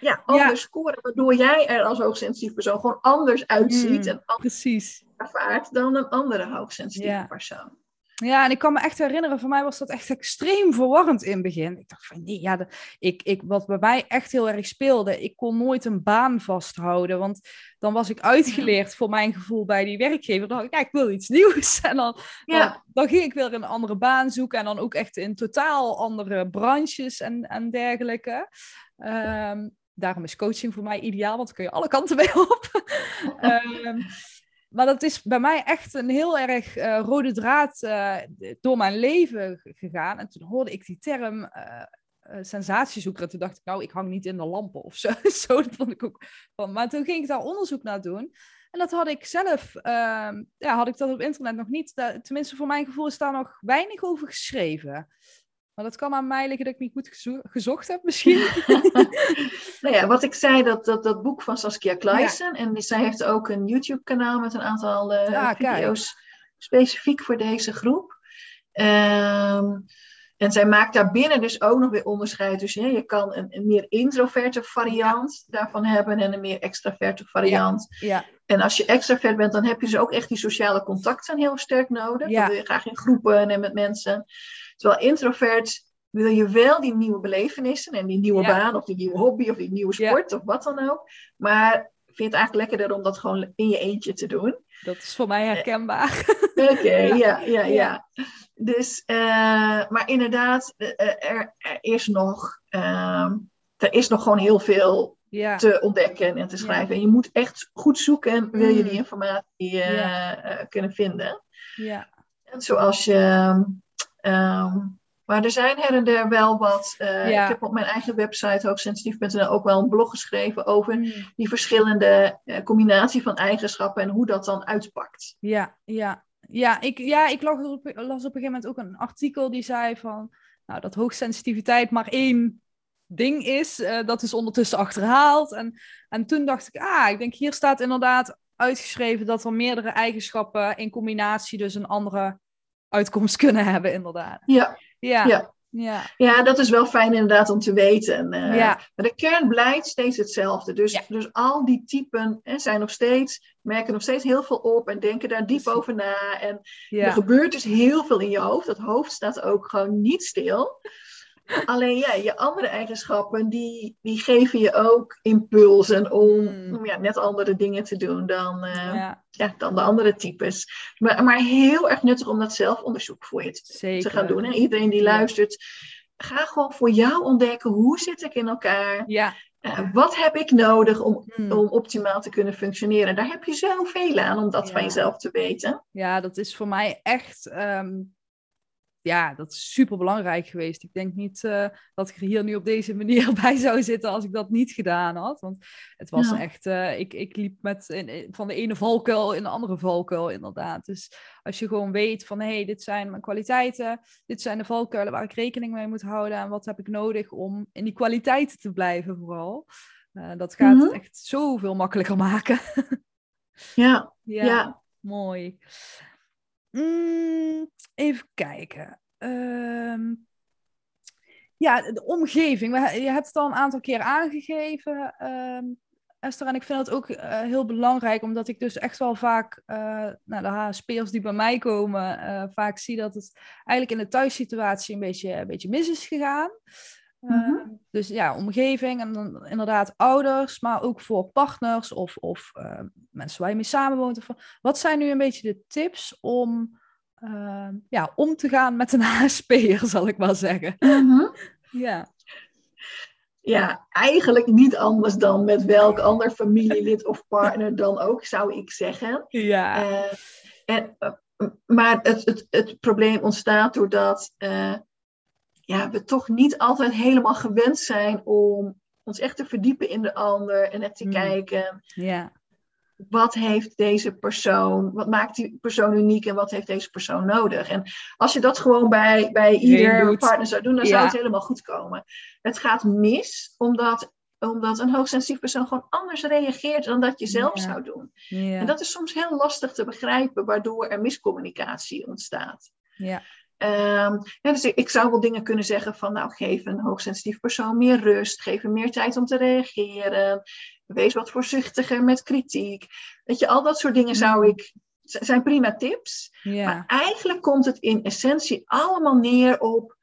ja, anders ja. scoren. Waardoor jij er als hoogsensitief persoon gewoon anders uitziet. Mm, en anders precies. ervaart dan een andere hoogsensitieve ja. persoon. Ja, en ik kan me echt herinneren, voor mij was dat echt extreem verwarrend in het begin. Ik dacht van, nee, ja, de, ik, ik, wat bij mij echt heel erg speelde, ik kon nooit een baan vasthouden, want dan was ik uitgeleerd voor mijn gevoel bij die werkgever. Dan dacht ik, ja, ik wil iets nieuws. En dan, ja. dan, dan ging ik weer een andere baan zoeken en dan ook echt in totaal andere branches en, en dergelijke. Um, daarom is coaching voor mij ideaal, want dan kun je alle kanten mee op. um, Maar dat is bij mij echt een heel erg uh, rode draad uh, door mijn leven gegaan. En toen hoorde ik die term uh, uh, sensatiezoeker. En toen dacht ik, nou, ik hang niet in de lampen of zo. Zo dat vond ik ook van. Maar toen ging ik daar onderzoek naar doen. En dat had ik zelf, uh, ja, had ik dat op internet nog niet. Da- tenminste, voor mijn gevoel is daar nog weinig over geschreven. Maar dat kan aan mij liggen dat ik niet goed gezo- gezocht heb misschien. Nou ja, wat ik zei, dat, dat, dat boek van Saskia Kleijsen. Ja. En zij heeft ook een YouTube-kanaal met een aantal uh, ja, video's kijk. specifiek voor deze groep. Um, en zij maakt daarbinnen dus ook nog weer onderscheid. Dus hè, je kan een, een meer introverte variant ja. daarvan hebben en een meer extraverte variant. Ja. Ja. En als je extravert bent, dan heb je dus ook echt die sociale contacten heel sterk nodig. Ja. Dan wil je graag in groepen en met mensen. Terwijl introvert wil je wel die nieuwe belevenissen en die nieuwe ja. baan of die nieuwe hobby of die nieuwe sport ja. of wat dan ook. Maar vind je het eigenlijk lekkerder om dat gewoon in je eentje te doen. Dat is voor mij herkenbaar. Oké, okay, ja. Ja, ja, ja. Dus, uh, maar inderdaad, er, er is nog, uh, er is nog gewoon heel veel ja. te ontdekken en te schrijven. Ja. En je moet echt goed zoeken, wil je die informatie uh, ja. uh, kunnen vinden. Ja. En zoals je... Um, Um, maar er zijn her en der wel wat. Uh, ja. Ik heb op mijn eigen website hoogsensitief punt n l ook wel een blog geschreven over mm. die verschillende uh, combinatie van eigenschappen en hoe dat dan uitpakt. Ja, ja. ja ik, ja, ik las, op, las op een gegeven moment ook een artikel die zei van, nou, dat hoogsensitiviteit maar één ding is. Uh, dat is ondertussen achterhaald. En, en toen dacht ik, ah, ik denk hier staat inderdaad uitgeschreven dat er meerdere eigenschappen in combinatie dus een andere uitkomst kunnen hebben, inderdaad. Ja, ja. ja. ja. ja dat is wel fijn inderdaad om te weten. Uh, ja. Maar de kern blijft steeds hetzelfde. Dus, ja. dus al die typen hè, zijn nog steeds, merken nog steeds heel veel op en denken daar diep over na. En ja. er gebeurt dus heel veel in je hoofd. Dat hoofd staat ook gewoon niet stil. Alleen ja, je andere eigenschappen, die, die geven je ook impulsen om, mm. om ja, net andere dingen te doen dan, uh, ja. Ja, dan de andere types. Maar, maar heel erg nuttig om dat zelfonderzoek voor je te, Zeker. te gaan doen. Hè? Iedereen die ja. luistert, ga gewoon voor jou ontdekken, hoe zit ik in elkaar? Ja. Uh, wat heb ik nodig om, hmm. om optimaal te kunnen functioneren? Daar heb je zoveel aan om dat ja. van jezelf te weten. Ja, dat is voor mij echt... Um... Ja, dat is super belangrijk geweest. Ik denk niet uh, dat ik er hier nu op deze manier bij zou zitten als ik dat niet gedaan had. Want het was ja. echt, uh, ik, ik liep met in, in, van de ene valkuil in de andere valkuil inderdaad. Dus als je gewoon weet van, hé, hey, dit zijn mijn kwaliteiten. Dit zijn de valkuilen waar ik rekening mee moet houden. En wat heb ik nodig om in die kwaliteiten te blijven vooral. Uh, dat gaat mm-hmm. het echt zoveel makkelijker maken. ja. ja, ja, mooi. Mm, even kijken. Uh, ja, de omgeving. Je hebt het al een aantal keer aangegeven, uh, Esther. En ik vind dat ook uh, heel belangrijk, omdat ik dus echt wel vaak, uh, nou, de H S P'ers die bij mij komen, uh, vaak zie dat het eigenlijk in de thuissituatie een beetje, een beetje mis is gegaan. Uh, mm-hmm. Dus ja, omgeving en dan inderdaad ouders, maar ook voor partners of, of uh, mensen waar je mee samenwoont. Wat zijn nu een beetje de tips om, uh, ja, om te gaan met een H S P'er, zal ik maar zeggen? Mm-hmm. ja. ja, eigenlijk niet anders dan met welk ander familielid of partner dan ook, zou ik zeggen. Ja. Uh, en, uh, maar het, het, het probleem ontstaat doordat... Uh, Ja, we toch niet altijd helemaal gewend zijn om ons echt te verdiepen in de ander en echt te mm. kijken. Yeah. Wat heeft deze persoon, wat maakt die persoon uniek en wat heeft deze persoon nodig? En als je dat gewoon bij, bij ieder partner zou doen, dan yeah. zou het helemaal goed komen. Het gaat mis omdat, omdat een hoogsensitief persoon gewoon anders reageert dan dat je zelf yeah. zou doen. Yeah. En dat is soms heel lastig te begrijpen, waardoor er miscommunicatie ontstaat. Ja. Yeah. Um, ja, dus ik, ik zou wel dingen kunnen zeggen van, nou, geef een hoogsensitief persoon meer rust, geef hem meer tijd om te reageren, wees wat voorzichtiger met kritiek. Weet je, al dat soort dingen zou ik zijn prima tips. Ja. Maar eigenlijk komt het in essentie allemaal neer op...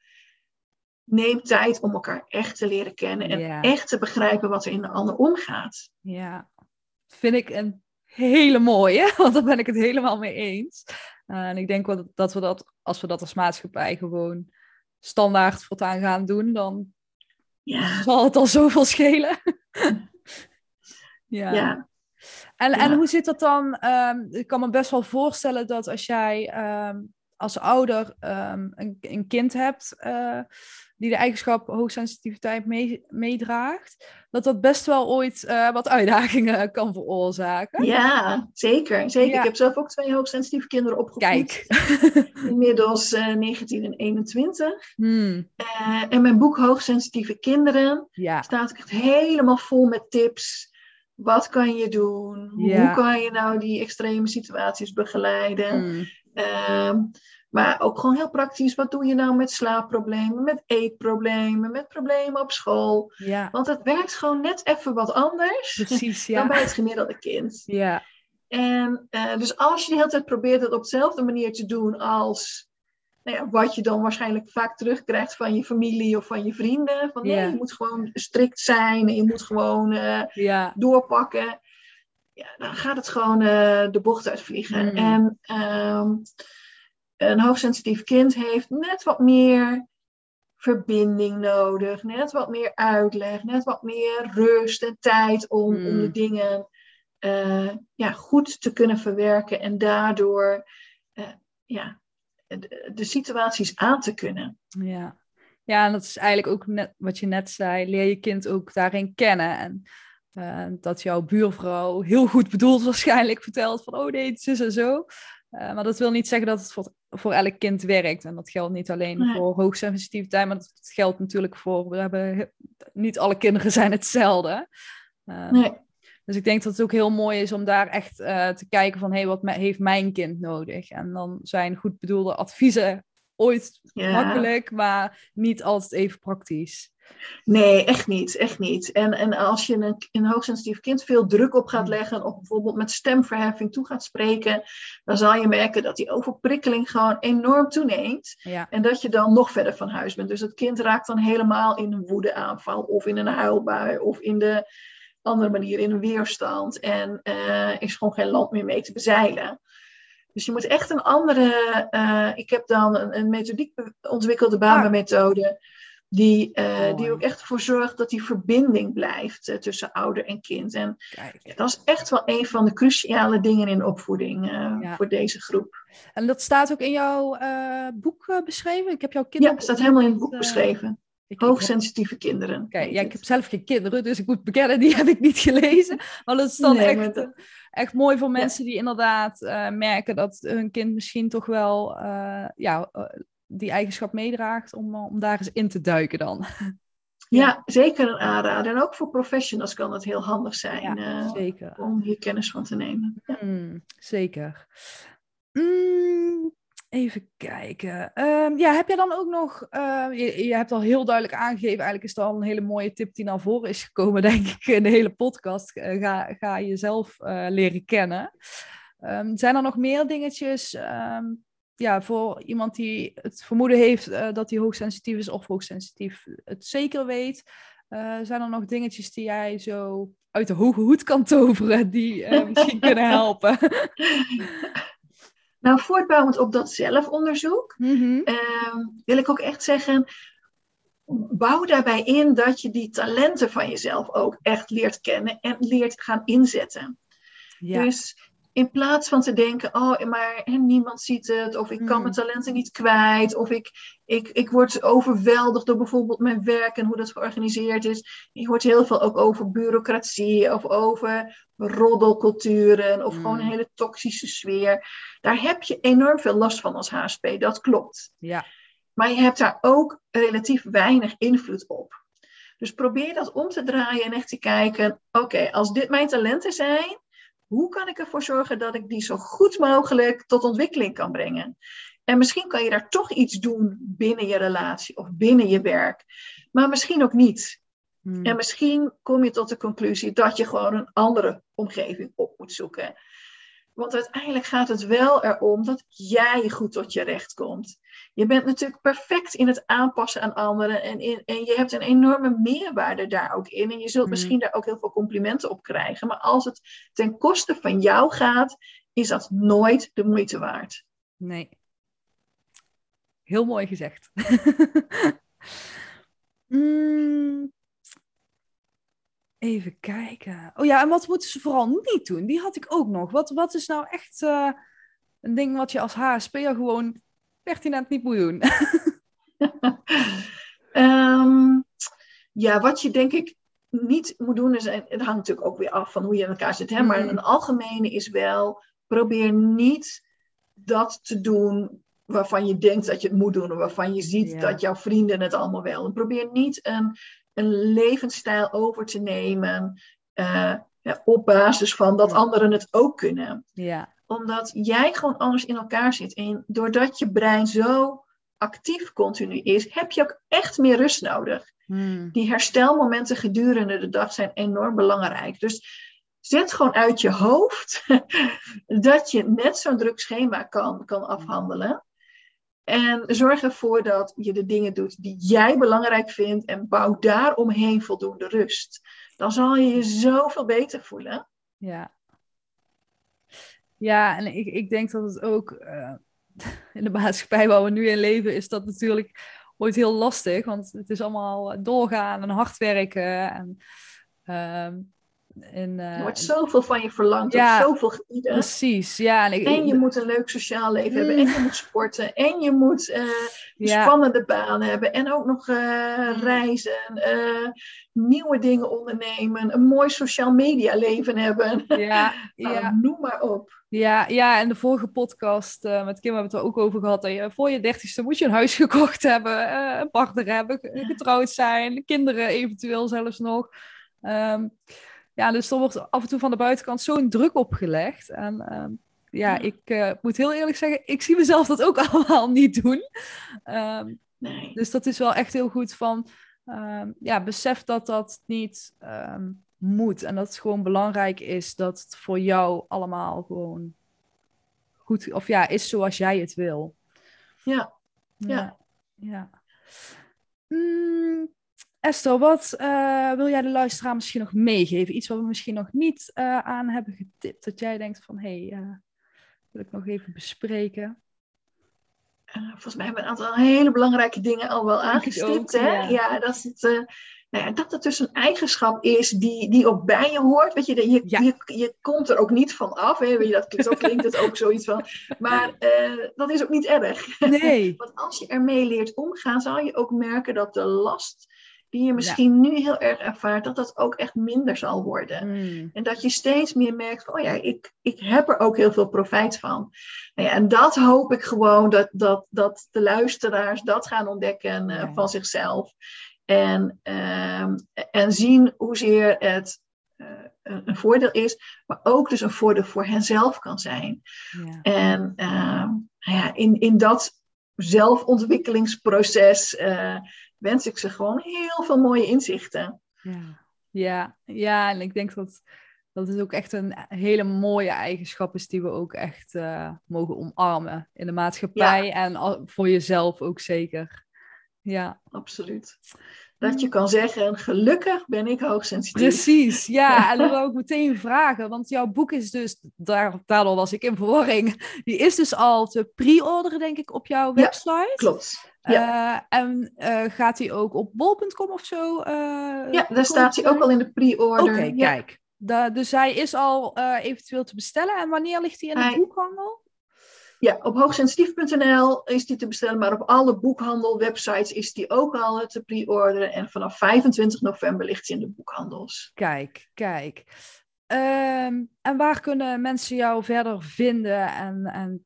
neem tijd om elkaar echt te leren kennen. En ja. echt te begrijpen wat er in de ander omgaat. Ja, vind ik een hele mooie. Want daar ben ik het helemaal mee eens. Uh, en ik denk dat we dat, als we dat als maatschappij gewoon standaard voortaan gaan doen, dan ja. zal het al zoveel schelen. ja. ja. En, ja. en hoe zit dat dan? Um, ik kan me best wel voorstellen dat als jij um, als ouder um, een, een kind hebt uh, die de eigenschap hoogsensitiviteit mee, meedraagt, dat dat best wel ooit uh, wat uitdagingen kan veroorzaken. Ja, zeker. zeker. Ja. Ik heb zelf ook twee hoogsensitieve kinderen opgevoed. Kijk. Inmiddels uh, negentien en eenentwintig. Hmm. Uh, en mijn boek Hoogsensitieve Kinderen ja. staat echt helemaal vol met tips. Wat kan je doen? Ja. Hoe kan je nou die extreme situaties begeleiden? Mm. Um, maar ook gewoon heel praktisch. Wat doe je nou met slaapproblemen, met eetproblemen, met problemen op school? Ja. Want het werkt gewoon net even wat anders Precies, ja. dan bij het gemiddelde kind. Ja. En uh, dus als je de hele tijd probeert het op dezelfde manier te doen als... Nou ja, wat je dan waarschijnlijk vaak terugkrijgt van je familie of van je vrienden. Van nee, yeah. je moet gewoon strikt zijn en je moet gewoon uh, yeah. doorpakken. Ja, dan gaat het gewoon uh, de bocht uitvliegen. Mm. En um, een hoogsensitief kind heeft net wat meer verbinding nodig. Net wat meer uitleg. Net wat meer rust en tijd om, mm. om de dingen uh, ja, goed te kunnen verwerken. En daardoor... Uh, ja, De, de situaties aan te kunnen. Ja. ja, en dat is eigenlijk ook net wat je net zei. Leer je kind ook daarin kennen. En uh, dat jouw buurvrouw heel goed bedoeld waarschijnlijk vertelt van oh nee, het is en zo. Uh, maar dat wil niet zeggen dat het voor, voor elk kind werkt. En dat geldt niet alleen nee. voor hoogsensitiviteit, maar dat geldt natuurlijk voor... We hebben, niet alle kinderen zijn hetzelfde. Uh, nee. Dus ik denk dat het ook heel mooi is om daar echt uh, te kijken van... hé, hey, wat me- heeft mijn kind nodig? En dan zijn goed bedoelde adviezen ooit ja. makkelijk... maar niet altijd even praktisch. Nee, echt niet. Echt niet. En, en als je een, een hoogsensitief kind veel druk op gaat leggen... of bijvoorbeeld met stemverheffing toe gaat spreken... dan zal je merken dat die overprikkeling gewoon enorm toeneemt. Ja. En dat je dan nog verder van huis bent. Dus het kind raakt dan helemaal in een woedeaanval... of in een huilbui of in de... andere manier in een weerstand en uh, is gewoon geen land meer mee te bezeilen. Dus je moet echt een andere... Uh, ik heb dan een, een methodiek ontwikkelde Bama-methode... Die, uh, oh. die ook echt ervoor zorgt dat die verbinding blijft uh, tussen ouder en kind. En ja, dat is echt wel een van de cruciale dingen in opvoeding uh, ja. voor deze groep. En dat staat ook in jouw uh, boek uh, beschreven? Ik heb jouw kinderen... Ja, het staat helemaal in het boek uh... beschreven. Ik Hoogsensitieve heb... kinderen. Okay, ja, ik heb zelf geen kinderen, dus ik moet bekennen, die heb ik niet gelezen. Maar dat is dan nee, echt, dat... echt mooi voor mensen ja. die inderdaad uh, merken dat hun kind misschien toch wel uh, ja, uh, die eigenschap meedraagt om, uh, om daar eens in te duiken dan. Ja, zeker een aanrader. En ook voor professionals kan dat heel handig zijn ja, uh, om hier kennis van te nemen. Ja. Mm, zeker. Mm. Even kijken. Um, ja, heb jij dan ook nog... Uh, je, je hebt al heel duidelijk aangegeven... Eigenlijk is het al een hele mooie tip die naar voren is gekomen... denk ik, in de hele podcast. Uh, ga, ga jezelf uh, leren kennen. Um, zijn er nog meer dingetjes... Um, ja, voor iemand die het vermoeden heeft... Uh, dat hij hoogsensitief is of hoogsensitief het zeker weet... Uh, zijn er nog dingetjes die jij zo uit de hoge hoed kan toveren... die uh, misschien kunnen helpen? Nou, voortbouwend op dat zelfonderzoek, mm-hmm. uh, wil ik ook echt zeggen, bouw daarbij in dat je die talenten van jezelf ook echt leert kennen en leert gaan inzetten. Ja. Dus in plaats van te denken, oh, maar hè, niemand ziet het, of ik mm. kan mijn talenten niet kwijt, of ik, ik, ik word overweldigd door bijvoorbeeld mijn werk en hoe dat georganiseerd is. Je hoort heel veel ook over bureaucratie, of over roddelculturen, of mm. gewoon een hele toxische sfeer. Daar heb je enorm veel last van als H S P, dat klopt. Ja. Maar je hebt daar ook relatief weinig invloed op. Dus probeer dat om te draaien en echt te kijken, oké, okay, als dit mijn talenten zijn, hoe kan ik ervoor zorgen dat ik die zo goed mogelijk tot ontwikkeling kan brengen? En misschien kan je daar toch iets doen binnen je relatie of binnen je werk. Maar misschien ook niet. Hmm. En misschien kom je tot de conclusie dat je gewoon een andere omgeving op moet zoeken. Want uiteindelijk gaat het wel erom dat jij goed tot je recht komt. Je bent natuurlijk perfect in het aanpassen aan anderen. En, in, en je hebt een enorme meerwaarde daar ook in. En je zult mm. misschien daar ook heel veel complimenten op krijgen. Maar als het ten koste van jou gaat, is dat nooit de moeite waard. Nee. Heel mooi gezegd. mm. Even kijken. Oh ja, en wat moeten ze vooral niet doen? Die had ik ook nog. Wat, wat is nou echt uh, een ding wat je als H S P'er gewoon pertinent niet moet doen? um, ja, wat je denk ik niet moet doen, is, en het hangt natuurlijk ook weer af van hoe je in elkaar zit. Hè? Mm. Maar een algemene is wel, probeer niet dat te doen waarvan je denkt dat je het moet doen. Of waarvan je ziet ja. dat jouw vrienden het allemaal wel. En probeer niet een... een levensstijl over te nemen uh, ja, op basis van dat anderen het ook kunnen. Ja. Omdat jij gewoon anders in elkaar zit. En doordat je brein zo actief continu is, heb je ook echt meer rust nodig. Hmm. Die herstelmomenten gedurende de dag zijn enorm belangrijk. Dus zet gewoon uit je hoofd dat je net zo'n druk schema kan, kan afhandelen. En zorg ervoor dat je de dingen doet die jij belangrijk vindt en bouw daaromheen voldoende rust. Dan zal je je zoveel beter voelen. Ja, ja en ik, ik denk dat het ook uh, in de maatschappij waar we nu in leven is dat natuurlijk ooit heel lastig. Want het is allemaal doorgaan en hard werken. En, uh, In, uh, er wordt zoveel van je verlangd, ja, zoveel gebieden. Precies, ja. En, ik, en je ik, moet een leuk sociaal leven mm. hebben, en je moet sporten, en je moet uh, een ja. spannende baan hebben, en ook nog uh, reizen, uh, nieuwe dingen ondernemen, een mooi sociaal media leven hebben. Ja, nou, ja. Noem maar op. Ja, ja, en de vorige podcast uh, met Kim hebben we het er ook over gehad. Dat je, voor je dertigste moet je een huis gekocht hebben, uh, een partner hebben, getrouwd zijn, kinderen eventueel zelfs nog. Um, Ja, dus er wordt af en toe van de buitenkant zo'n druk opgelegd. En uh, ja, ik uh, moet heel eerlijk zeggen, ik zie mezelf dat ook allemaal niet doen. Um, nee. Dus dat is wel echt heel goed van, um, ja, besef dat dat niet um, moet. En dat het gewoon belangrijk is dat het voor jou allemaal gewoon goed, of ja, is zoals jij het wil. Ja, ja. ja. ja. Mm. Esther, wat uh, wil jij de luisteraar misschien nog meegeven? Iets wat we misschien nog niet uh, aan hebben getipt. Dat jij denkt van, hé, hey, uh, wil ik nog even bespreken. Uh, volgens mij hebben we een aantal hele belangrijke dingen al wel aangestipt. Ook, hè? Ja. Ja, dat, het, uh, nou ja, dat het dus een eigenschap is die, die ook bij je hoort. Weet je, je, ja. je, je komt er ook niet van af. Hè? Weet je, dat, zo klinkt het ook zoiets van. Maar uh, dat is ook niet erg. Nee. Want als je ermee leert omgaan, zal je ook merken dat de last die je misschien ja. nu heel erg ervaart, dat dat ook echt minder zal worden. Mm. En dat je steeds meer merkt, oh ja, ik, ik heb er ook heel veel profijt van. Nou ja, en dat hoop ik gewoon, dat, dat, dat de luisteraars dat gaan ontdekken uh, ja. van zichzelf. En, uh, en zien hoezeer het uh, een voordeel is, maar ook dus een voordeel voor henzelf kan zijn. Ja. En uh, ja, in, in dat zelfontwikkelingsproces uh, wens ik ze gewoon heel veel mooie inzichten. Ja, ja, ja en ik denk dat dat het ook echt een hele mooie eigenschap is die we ook echt uh, mogen omarmen in de maatschappij ja. en al, voor jezelf ook zeker. Ja, absoluut. Dat je kan zeggen, gelukkig ben ik hoogsensitief. Precies, ja. En dan wil ik meteen vragen, want jouw boek is dus, daar, daardoor was ik in verwarring, die is dus al te pre-orderen, denk ik, op jouw website. Ja, klopt. Ja. Uh, en uh, gaat die ook op bol punt com of zo? Uh, ja, daar staat hij ook al in de pre-order. Oké, okay, ja. kijk. Da, dus hij is al uh, eventueel te bestellen. En wanneer ligt hij in de hij... boekhandel? Ja, op hoogsensitief punt n l is die te bestellen, maar op alle boekhandelwebsites is die ook al te pre-orderen. En vanaf vijfentwintig november ligt die in de boekhandels. Kijk, kijk. Um, en waar kunnen mensen jou verder vinden? En, en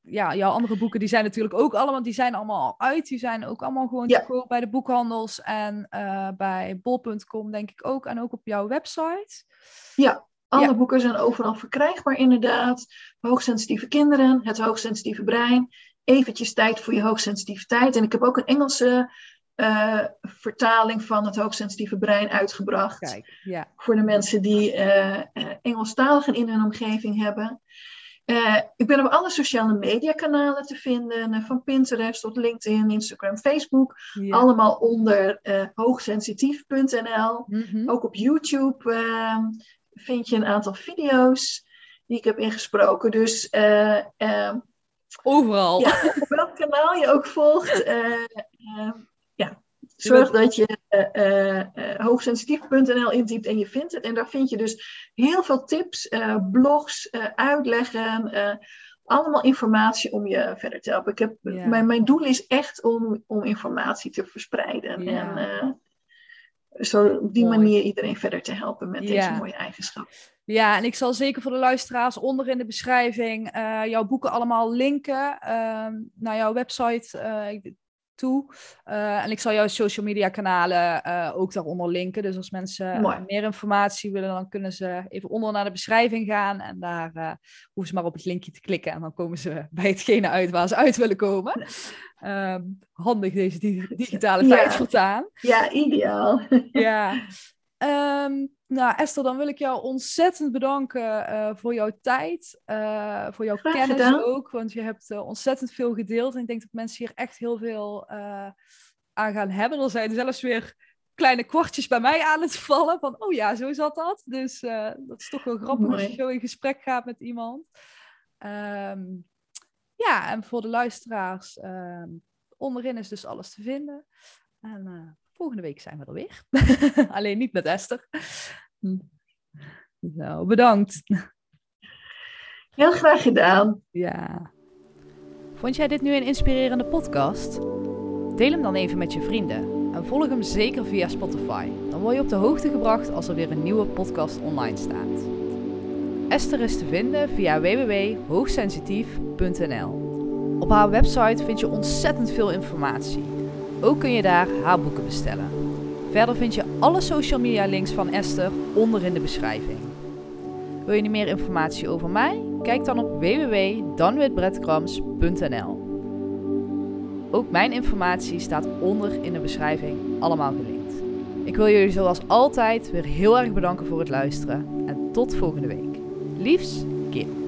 ja, jouw andere boeken, die zijn natuurlijk ook allemaal, die zijn allemaal al uit. Die zijn ook allemaal gewoon ja. te koop bij de boekhandels en uh, bij bol punt com denk ik ook. En ook op jouw website. Ja. Alle ja. boeken zijn overal verkrijgbaar inderdaad. Hoogsensitieve kinderen, het hoogsensitieve brein. Eventjes tijd voor je hoogsensitiviteit. En ik heb ook een Engelse uh, vertaling van het hoogsensitieve brein uitgebracht. Kijk, ja. Voor de mensen die uh, Engelstaligen in hun omgeving hebben. Uh, ik ben op alle sociale mediakanalen te vinden. Uh, van Pinterest tot LinkedIn, Instagram, Facebook. Ja. Allemaal onder uh, hoogsensitief punt n l. Mm-hmm. Ook op YouTube uh, vind je een aantal video's die ik heb ingesproken. Dus uh, uh, overal. Ja, op welk kanaal je ook volgt. Uh, uh, ja. Zorg dat je uh, uh, hoogsensitief punt n l indiept en je vindt het. En daar vind je dus heel veel tips, uh, blogs, uh, uitleggen. Uh, allemaal informatie om je verder te helpen. Ik heb, ja. mijn, mijn doel is echt om, om informatie te verspreiden. Ja. En uh, zo op die Mooi. manier iedereen verder te helpen met ja. deze mooie eigenschap. Ja, en ik zal zeker voor de luisteraars onder in de beschrijving uh, jouw boeken allemaal linken. Uh, naar jouw website... Uh, toe. Uh, en ik zal jouw social media kanalen uh, ook daaronder linken. Dus als mensen Mooi. meer informatie willen, dan kunnen ze even onder naar de beschrijving gaan. En daar uh, hoeven ze maar op het linkje te klikken. En dan komen ze bij hetgene uit waar ze uit willen komen. Uh, handig deze dig- digitale tijd ja. voortaan. Ja, ideaal. ja. Um, nou Esther, dan wil ik jou ontzettend bedanken uh, voor jouw tijd, uh, voor jouw Graag kennis gedaan. ook, want je hebt uh, ontzettend veel gedeeld en ik denk dat mensen hier echt heel veel uh, aan gaan hebben. Er zijn zelfs weer kleine kwartjes bij mij aan het vallen van, oh ja, zo zat dat. Dus uh, dat is toch wel grappig Mooi. als je zo in gesprek gaat met iemand. Um, ja, en voor de luisteraars, um, onderin is dus alles te vinden. En... Uh, volgende week zijn we er weer. Alleen niet met Esther. Nou, bedankt. Heel graag gedaan. Ja. Vond jij dit nu een inspirerende podcast? Deel hem dan even met je vrienden. En volg hem zeker via Spotify. Dan word je op de hoogte gebracht als er weer een nieuwe podcast online staat. Esther is te vinden via w w w punt hoogsensitief punt n l. Op haar website vind je ontzettend veel informatie. Ook kun je daar haar boeken bestellen. Verder vind je alle social media links van Esther onder in de beschrijving. Wil je meer informatie over mij? Kijk dan op w w w punt donewithbreadcrumbs punt n l. Ook mijn informatie staat onder in de beschrijving, allemaal gelinkt. Ik wil jullie zoals altijd weer heel erg bedanken voor het luisteren en tot volgende week. Liefs, Kim.